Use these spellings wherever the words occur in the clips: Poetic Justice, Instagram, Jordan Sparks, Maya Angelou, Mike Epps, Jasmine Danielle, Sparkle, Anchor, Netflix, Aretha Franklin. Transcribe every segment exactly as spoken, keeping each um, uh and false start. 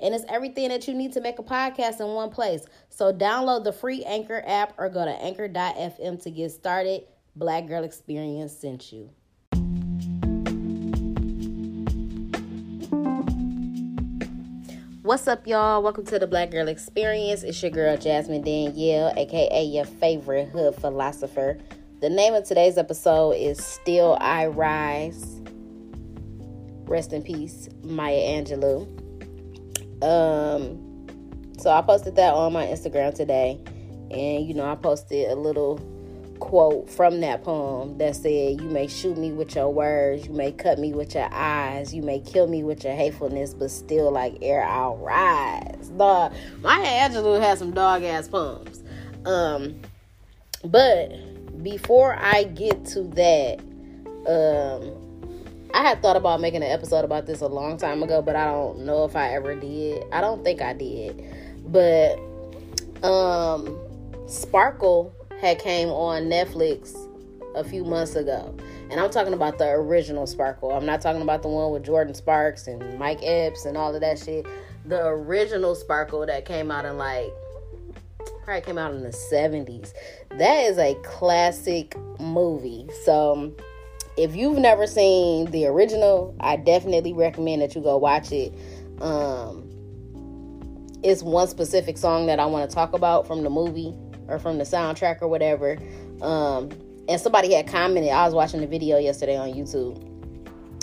And it's everything that you need to make a podcast in one place. So download the free Anchor app or go to anchor dot f m to get started. Black Girl Experience sent you. What's up, y'all? Welcome to the Black Girl Experience. It's your girl, Jasmine Danielle, a k a your favorite hood philosopher. The name of today's episode is Still I Rise. Rest in peace, Maya Angelou. Um, so I posted that on my Instagram today, and, you know, I posted a little quote from that poem that said, you may shoot me with your words, you may cut me with your eyes, you may kill me with your hatefulness, but still like air I'll rise. Dog, Maya Angelou has some dog ass poems. Um, but before I get to that, um, I had thought about making an episode about this a long time ago, but I don't know if I ever did. I don't think I did. But um, Sparkle had came on Netflix a few months ago. And I'm talking about the original Sparkle. I'm not talking about the one with Jordan Sparks and Mike Epps and all of that shit. The original Sparkle that came out in like, probably came out in the seventies. That is a classic movie. So if you've never seen the original, I definitely recommend that you go watch it. Um, it's one specific song that I want to talk about from the movie or from the soundtrack or whatever. Um, and somebody had commented, I was watching the video yesterday on YouTube,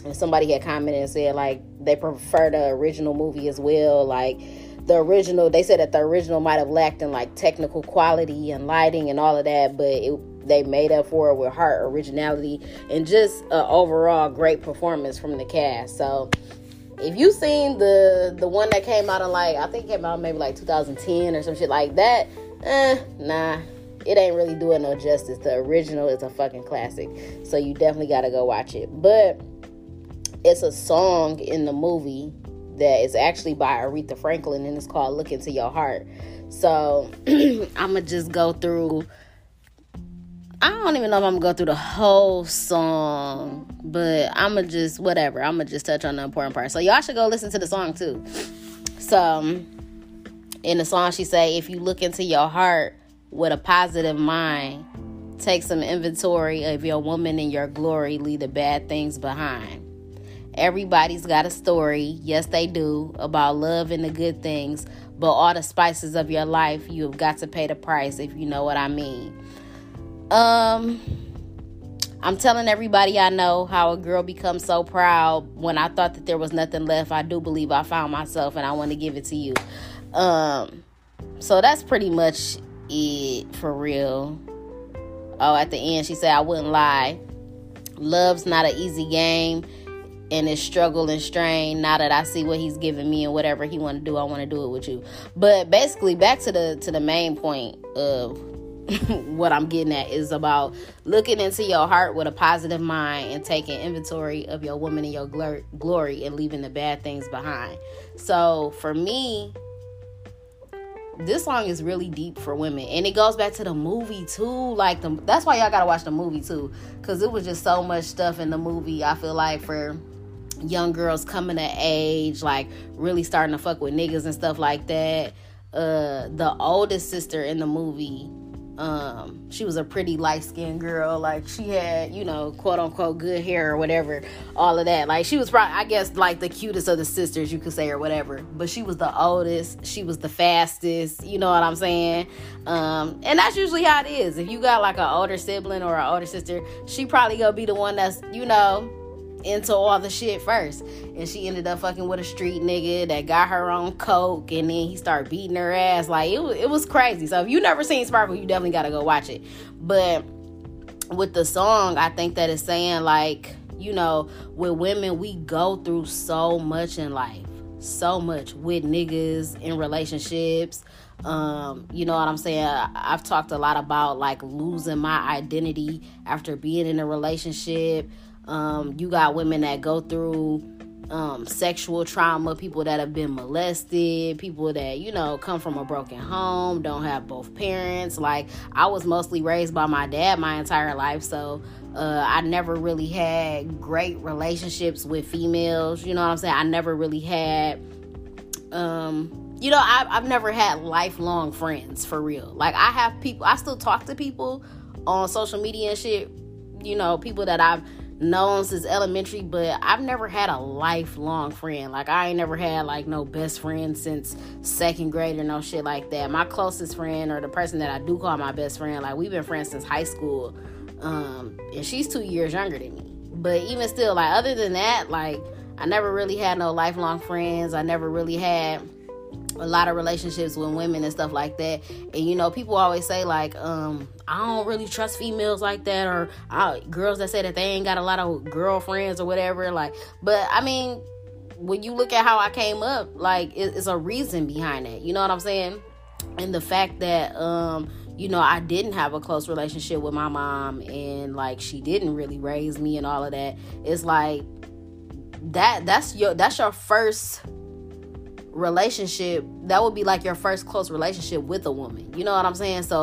and somebody had commented and said, like, they prefer the original movie as well. Like, the original, they said that the original might have lacked in, like, technical quality and lighting and all of that, but it they made up for it with heart, originality, and just an overall great performance from the cast. So if you've seen the the one that came out in like, I think it came out maybe like two thousand ten or some shit like that, eh, nah, it ain't really doing no justice. The original is a fucking classic, so you definitely gotta go watch it. But it's a song in the movie that is actually by Aretha Franklin, and it's called Look Into Your Heart. So I'ma just go through, I don't even know if I'm going to go through the whole song, but I'm going to just, whatever, I'm going to just touch on the important part. So y'all should go listen to the song too. So in the song, she say, if you look into your heart with a positive mind, take some inventory of your woman and your glory, leave the bad things behind. Everybody's got a story, yes they do, about love and the good things, but all the spices of your life, you've got to pay the price, if you know what I mean. Um, I'm telling everybody I know how a girl becomes so proud. When I thought that there was nothing left, I do believe I found myself, and I want to give it to you. Um, so that's pretty much it for real. Oh, at the end, she said, I wouldn't lie. Love's not an easy game, and it's struggle and strain. Now that I see what he's giving me and whatever he want to do, I want to do it with you. But basically, back to the, to the main point of what I'm getting at is about looking into your heart with a positive mind and taking inventory of your woman and your glor- glory and leaving the bad things behind. So for me, this song is really deep for women, and it goes back to the movie too. Like the, that's why y'all gotta watch the movie too, because it was just so much stuff in the movie. I feel like for young girls coming to age, like really starting to fuck with niggas and stuff like that. Uh, the oldest sister in the movie, Um, she was a pretty light-skinned girl. Like, she had, you know, quote-unquote good hair or whatever, all of that. Like, she was probably, I guess, like the cutest of the sisters, you could say, or whatever. But she was the oldest. She was the fastest. You know what I'm saying? Um, and that's usually how it is. If you got, like, an older sibling or an older sister, she probably gonna be the one that's, you know, into all the shit first. And she ended up fucking with a street nigga that got her on coke, and then he started beating her ass. Like, it was, it was crazy. So if you never seen Sparkle, you definitely gotta go watch it. But with the song, I think that it's saying, like, you know, with women, we go through so much in life, so much with niggas, in relationships, Um, you know what I'm saying? I've talked a lot about like losing my identity after being in a relationship. Um, you got women that go through um, sexual trauma, people that have been molested, people that, you know, come from a broken home, don't have both parents. Like, I was mostly raised by my dad my entire life, so uh, I never really had great relationships with females. You know what I'm saying? I never really had... Um, You know, I've, I've never had lifelong friends, for real. Like, I have people, I still talk to people on social media and shit, you know, people that I've known since elementary, but I've never had a lifelong friend. Like, I ain't never had, like, no best friend since second grade or no shit like that. My closest friend, or the person that I do call my best friend, like, we've been friends since high school, um, and she's two years younger than me. But even still, like, other than that, like, I never really had no lifelong friends. I never really had... a lot of relationships with women and stuff like that. And, you know, people always say, like, um, I don't really trust females like that, or I, girls that say that they ain't got a lot of girlfriends or whatever. Like, but, I mean, when you look at how I came up, like, it, it's a reason behind that. You know what I'm saying? And the fact that, um, you know, I didn't have a close relationship with my mom, and, like, she didn't really raise me and all of that. It's like, that. that's your that's your first... relationship. That would be like your first close relationship with a woman, you know what I'm saying? So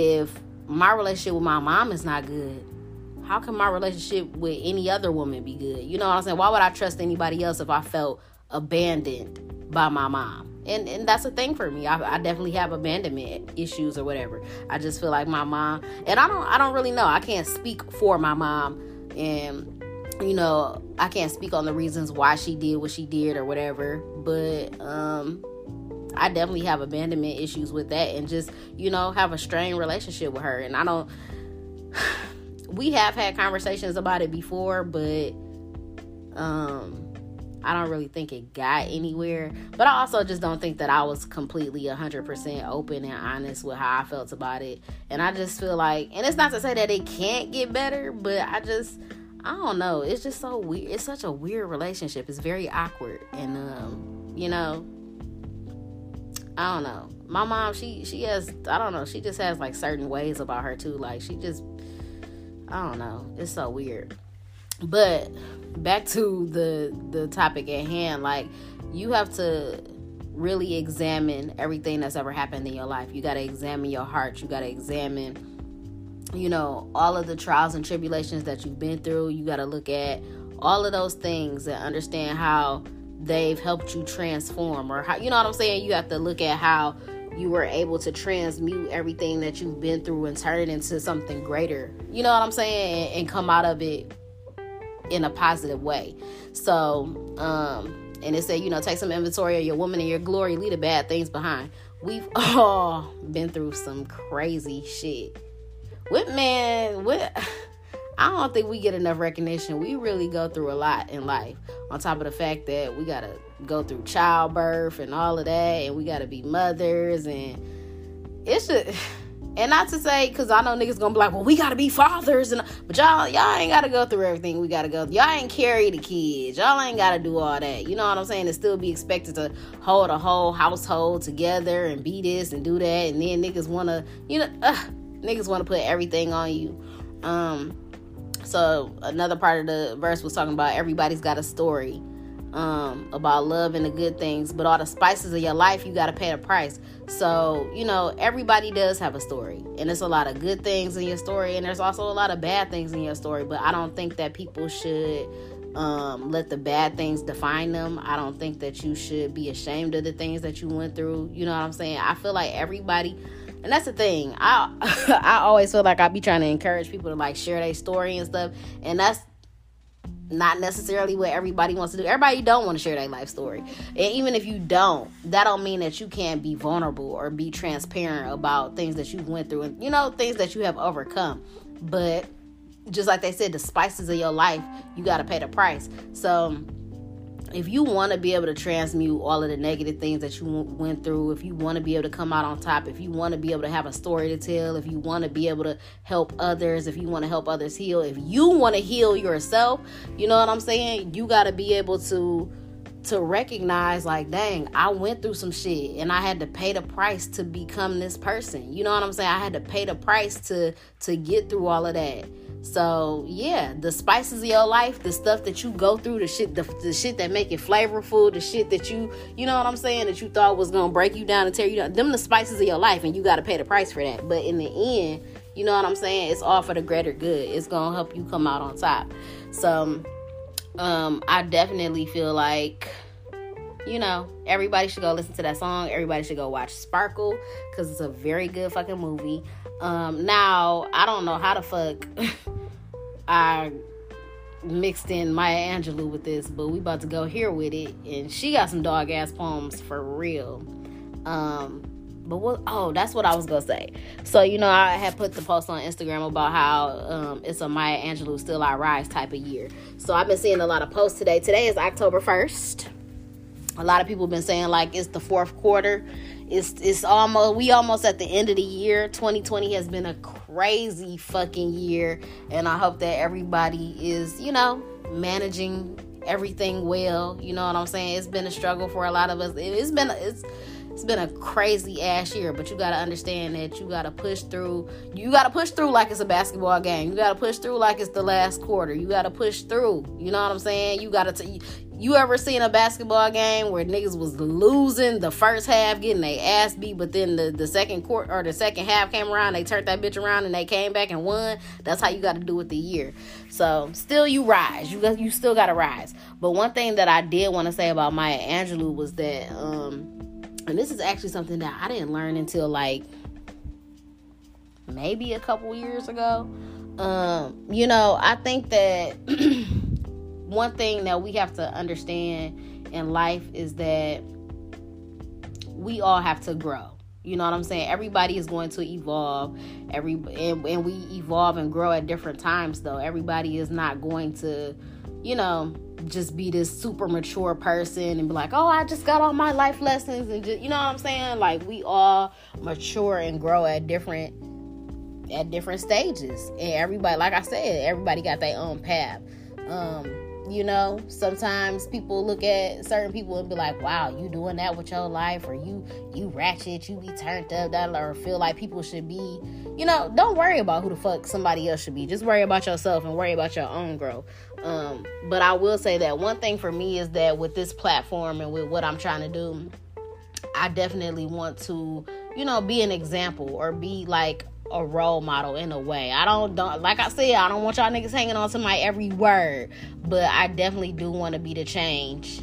if my relationship with my mom is not good, how can my relationship with any other woman be good? You know what I'm saying? Why would I trust anybody else if I felt abandoned by my mom? And and that's a thing for me. I, I definitely have abandonment issues or whatever. I just feel like my mom, and I don't I don't really know. I can't speak for my mom, and you know, I can't speak on the reasons why she did what she did or whatever, but um, I definitely have abandonment issues with that, and just, you know, have a strained relationship with her. And I don't, we have had conversations about it before, but um, I don't really think it got anywhere. But I also just don't think that I was completely one hundred percent open and honest with how I felt about it. And I just feel like, and it's not to say that it can't get better, but I just... I don't know. It's just so weird. It's such a weird relationship. It's very awkward. And, um, you know, I don't know. My mom, she, she has, I don't know. She just has, like, certain ways about her, too. Like, she just, I don't know. It's so weird. But back to the, the topic at hand. Like, you have to really examine everything that's ever happened in your life. You got to examine your heart. You got to examine... you know, all of the trials and tribulations that you've been through. You got to look at all of those things and understand how they've helped you transform, or how, you know what I'm saying? You have to look at how you were able to transmute everything that you've been through and turn it into something greater, you know what I'm saying? And, and come out of it in a positive way. So, um, and it said, you know, take some inventory of your woman and your glory, leave the bad things behind. We've all been through some crazy shit. With man, with, I don't think we get enough recognition. We really go through a lot in life. On top of the fact that we got to go through childbirth and all of that. And we got to be mothers. And it's just, and not to say, because I know niggas going to be like, well, we got to be fathers. and But y'all, y'all ain't got to go through everything we got to go through. Y'all ain't carry the kids. Y'all ain't got to do all that. You know what I'm saying? To still be expected to hold a whole household together and be this and do that. And then niggas want to, you know, uh, niggas want to put everything on you. Um, so another part of the verse was talking about everybody's got a story, um, about love and the good things, but all the spices of your life, you got to pay the price. So, you know, everybody does have a story, and there's a lot of good things in your story, and there's also a lot of bad things in your story, but I don't think that people should, um, let the bad things define them. I don't think that you should be ashamed of the things that you went through. You know what I'm saying? I feel like everybody... And that's the thing. I I always feel like I be trying to encourage people to, like, share their story and stuff. And that's not necessarily what everybody wants to do. Everybody don't want to share their life story. And even if you don't, that don't mean that you can't be vulnerable or be transparent about things that you went through. And, you know, things that you have overcome. But just like they said, the spices of your life, you got to pay the price. So... if you want to be able to transmute all of the negative things that you went through, if you want to be able to come out on top, if you want to be able to have a story to tell, if you want to be able to help others, if you want to help others heal, if you want to heal yourself, you know what I'm saying? You got to be able to to recognize, like, dang, I went through some shit and I had to pay the price to become this person. You know what I'm saying? I had to pay the price to to get through all of that. So, yeah, the spices of your life, the stuff that you go through, the shit the, the shit that make it flavorful, the shit that you, you know what I'm saying, that you thought was going to break you down and tear you down, them the spices of your life, and you got to pay the price for that. But in the end, you know what I'm saying, it's all for the greater good. It's going to help you come out on top. So, um, I definitely feel like, you know, everybody should go listen to that song. Everybody should go watch Sparkle, because it's a very good fucking movie. Um, now, I don't know how the fuck I mixed in Maya Angelou with this, but we about to go here with it, and she got some dog ass poems for real. Um, but what? Oh, that's what I was gonna say. So, you know, I had put the post on Instagram about how um, it's a Maya Angelou Still I Rise type of year. So I've been seeing a lot of posts today. Today is October first. A lot of people have been saying, like, it's the fourth quarter. It's it's almost, we almost at the end of the year. twenty twenty has been a crazy fucking year, and I hope that everybody is, you know, managing everything well. You know what I'm saying? It's been a struggle for a lot of us. It's been it's it's been a crazy ass year, but you gotta understand that you gotta push through. You gotta push through like it's a basketball game. You gotta push through like it's the last quarter. You gotta push through. You know what I'm saying? You gotta. T- You ever seen a basketball game where niggas was losing the first half, getting their ass beat, but then the, the second quarter or the second half came around, they turned that bitch around and they came back and won? That's how you got to do it the year. So still you rise. You got, you still got to rise. But one thing that I did want to say about Maya Angelou was that, um, and this is actually something that I didn't learn until like maybe a couple years ago. Um, you know, I think that... One thing that we have to understand in life is that we all have to grow. You know what I'm saying? Everybody is going to evolve. Every and, and we evolve and grow at different times, though. Everybody is not going to, you know, just be this super mature person and be like, oh, I just got all my life lessons. And just, you know what I'm saying? Like, we all mature and grow at different at different stages. And everybody, like I said, everybody got their own path. Um, You know, sometimes people look at certain people and be like, wow, you doing that with your life, or you you ratchet, you be turned up, that, or feel like people should be, you know, don't worry about who the fuck somebody else should be. Just worry about yourself and worry about your own growth. Um, but I will say that one thing for me is that with this platform and with what I'm trying to do, I definitely want to, you know, be an example or be like a role model in a way. I don't, don't like I said, I don't want y'all niggas hanging on to my every word, but I definitely do want to be the change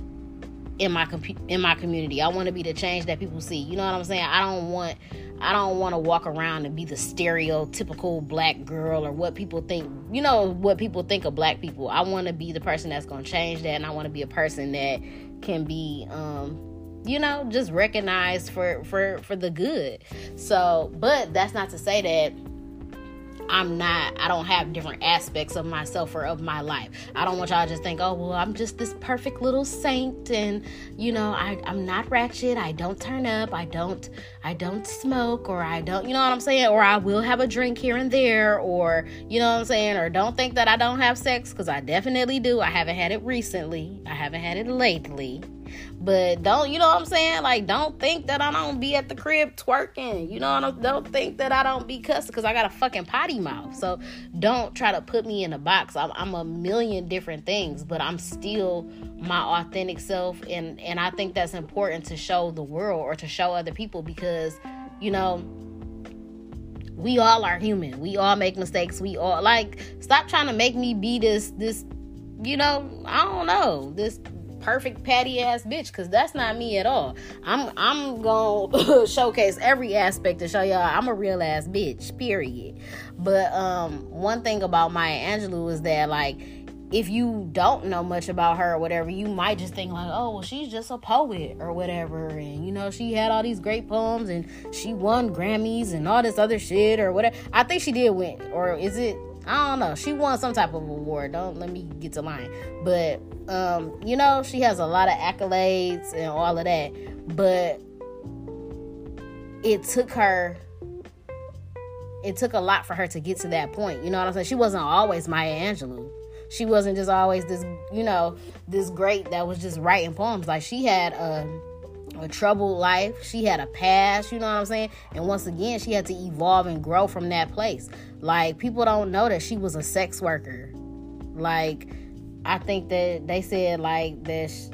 in my in my community. I want to be the change that people see. You know what I'm saying? I don't want I don't want to walk around and be the stereotypical black girl or what people think, you know, what people think of black people. I want to be the person that's going to change that, and I want to be a person that can be um you know, just recognized for, for, for the good. So, but that's not to say that I'm not, I don't have different aspects of myself or of my life. I don't want y'all to just think, oh, well, I'm just this perfect little saint, and, you know, I, I'm not ratchet. I don't turn up. I don't, I don't smoke, or I don't, you know what I'm saying? Or I will have a drink here and there, or, you know what I'm saying? Or don't think that I don't have sex, because I definitely do. I haven't had it recently. I haven't had it lately. But don't, you know what I'm saying? Like, don't think that I don't be at the crib twerking. You know, I don't, don't think that I don't be cussing, because I got a fucking potty mouth. So don't try to put me in a box. I'm, I'm a million different things, but I'm still my authentic self. And, and I think that's important to show the world or to show other people, because, you know, we all are human. We all make mistakes. We all, like, stop trying to make me be this, this, you know, I don't know, this perfect patty ass bitch, because that's not me at all. I'm I'm gonna showcase every aspect to show y'all I'm a real ass bitch, period. But um one thing about Maya Angelou is that, like, if you don't know much about her or whatever, you might just think like, oh, well, she's just a poet or whatever, and, you know, she had all these great poems and she won Grammys and all this other shit or whatever. I think she did win, or is it, I don't know. She won some type of award. Don't let me get to lying. But, um, you know, she has a lot of accolades and all of that. But it took her, it took a lot for her to get to that point. You know what I'm saying? She wasn't always Maya Angelou. She wasn't just always this, you know, this great that was just writing poems. Like, she had a, a troubled life. She had a past, you know what I'm saying? And once again, she had to evolve and grow from that place. Like, people don't know that she was a sex worker. Like, I think that they said, like, that she,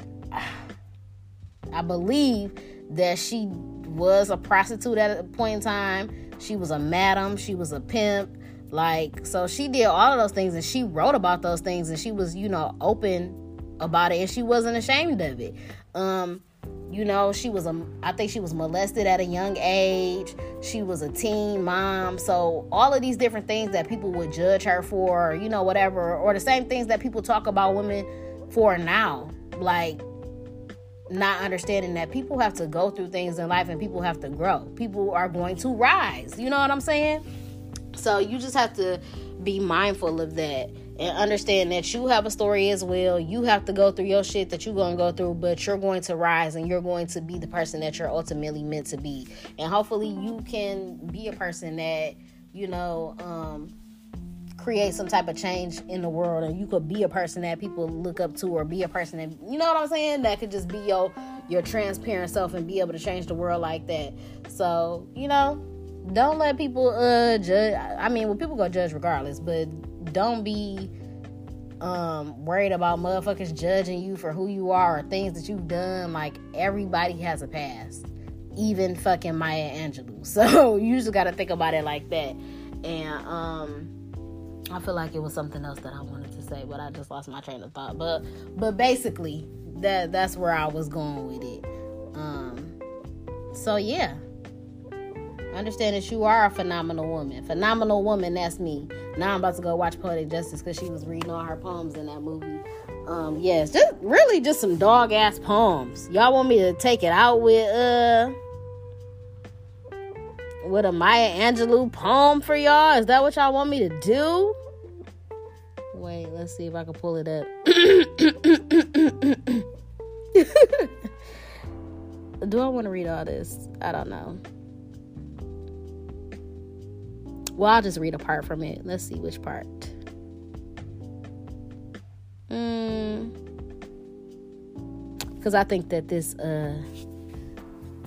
I believe that she was a prostitute at a point in time. She was a madam. She was a pimp. Like, so she did all of those things, and she wrote about those things, and she was, you know, open about it, and she wasn't ashamed of it. Um, you know, she was, a, I think she was molested at a young age. She was a teen mom. So all of these different things that people would judge her for, or, you know, whatever, or the same things that people talk about women for now, like, not understanding that people have to go through things in life and people have to grow. People are going to rise. You know what I'm saying? So you just have to be mindful of that and understand that you have a story as well. You have to go through your shit that you're going to go through, but you're going to rise and you're going to be the person that you're ultimately meant to be. And hopefully you can be a person that, you know, um, create some type of change in the world, and you could be a person that people look up to, or be a person that, you know what I'm saying, that could just be your your transparent self and be able to change the world like that. So, you know, don't let people uh judge. I mean, well, people gonna judge regardless, but don't be um worried about motherfuckers judging you for who you are or things that you've done. Like, everybody has a past, even fucking Maya Angelou. So you just gotta think about it like that. And um I feel like it was something else that I wanted to say, but I just lost my train of thought. But but basically, that that's where I was going with it. Um, so, yeah. Understand that you are a phenomenal woman. Phenomenal woman, that's me. Now I'm about to go watch Poetic Justice because she was reading all her poems in that movie. Um, yes, just really just some dog-ass poems. Y'all want me to take it out with, uh... with a Maya Angelou poem for y'all? Is that what y'all want me to do? Wait, let's see if I can pull it up. Do I want to read all this? I don't know. Well, I'll just read a part from it. Let's see which part. Mm. Because I think that this... Uh,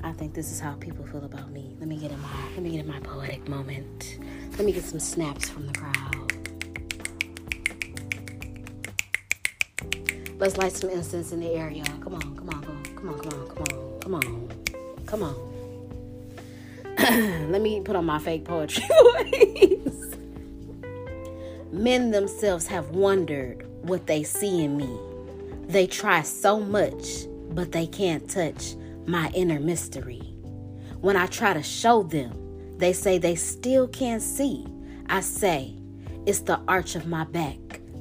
I think this is how people feel about me. Let me get in my let me get in my poetic moment. Let me get some snaps from the crowd. Let's light some incense in the air, y'all. Come on, come on, come on, come on, come on, come on, come on, come on. Let me put on my fake poetry voice. Men themselves have wondered what they see in me. They try so much, but they can't touch my inner mystery. When I try to show them, they say they still can't see. I say, it's the arch of my back,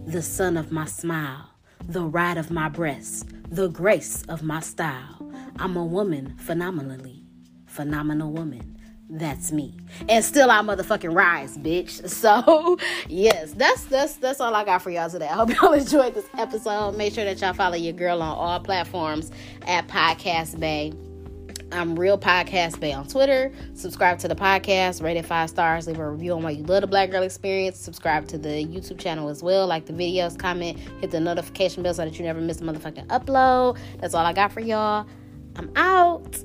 the sun of my smile, the ride of my breast, the grace of my style. I'm a woman phenomenally, phenomenal woman. That's me. And still I motherfucking rise, bitch. So, yes, that's that's that's all I got for y'all today. I hope y'all enjoyed this episode. Make sure that y'all follow your girl on all platforms at Podcast Bay. I'm Real Podcast Bay on Twitter. Subscribe to the podcast. Rate it five stars. Leave a review on why you love the Black Girl Experience. Subscribe to the YouTube channel as well. Like the videos, comment, hit the notification bell so that you never miss a motherfucking upload. That's all I got for y'all. I'm out.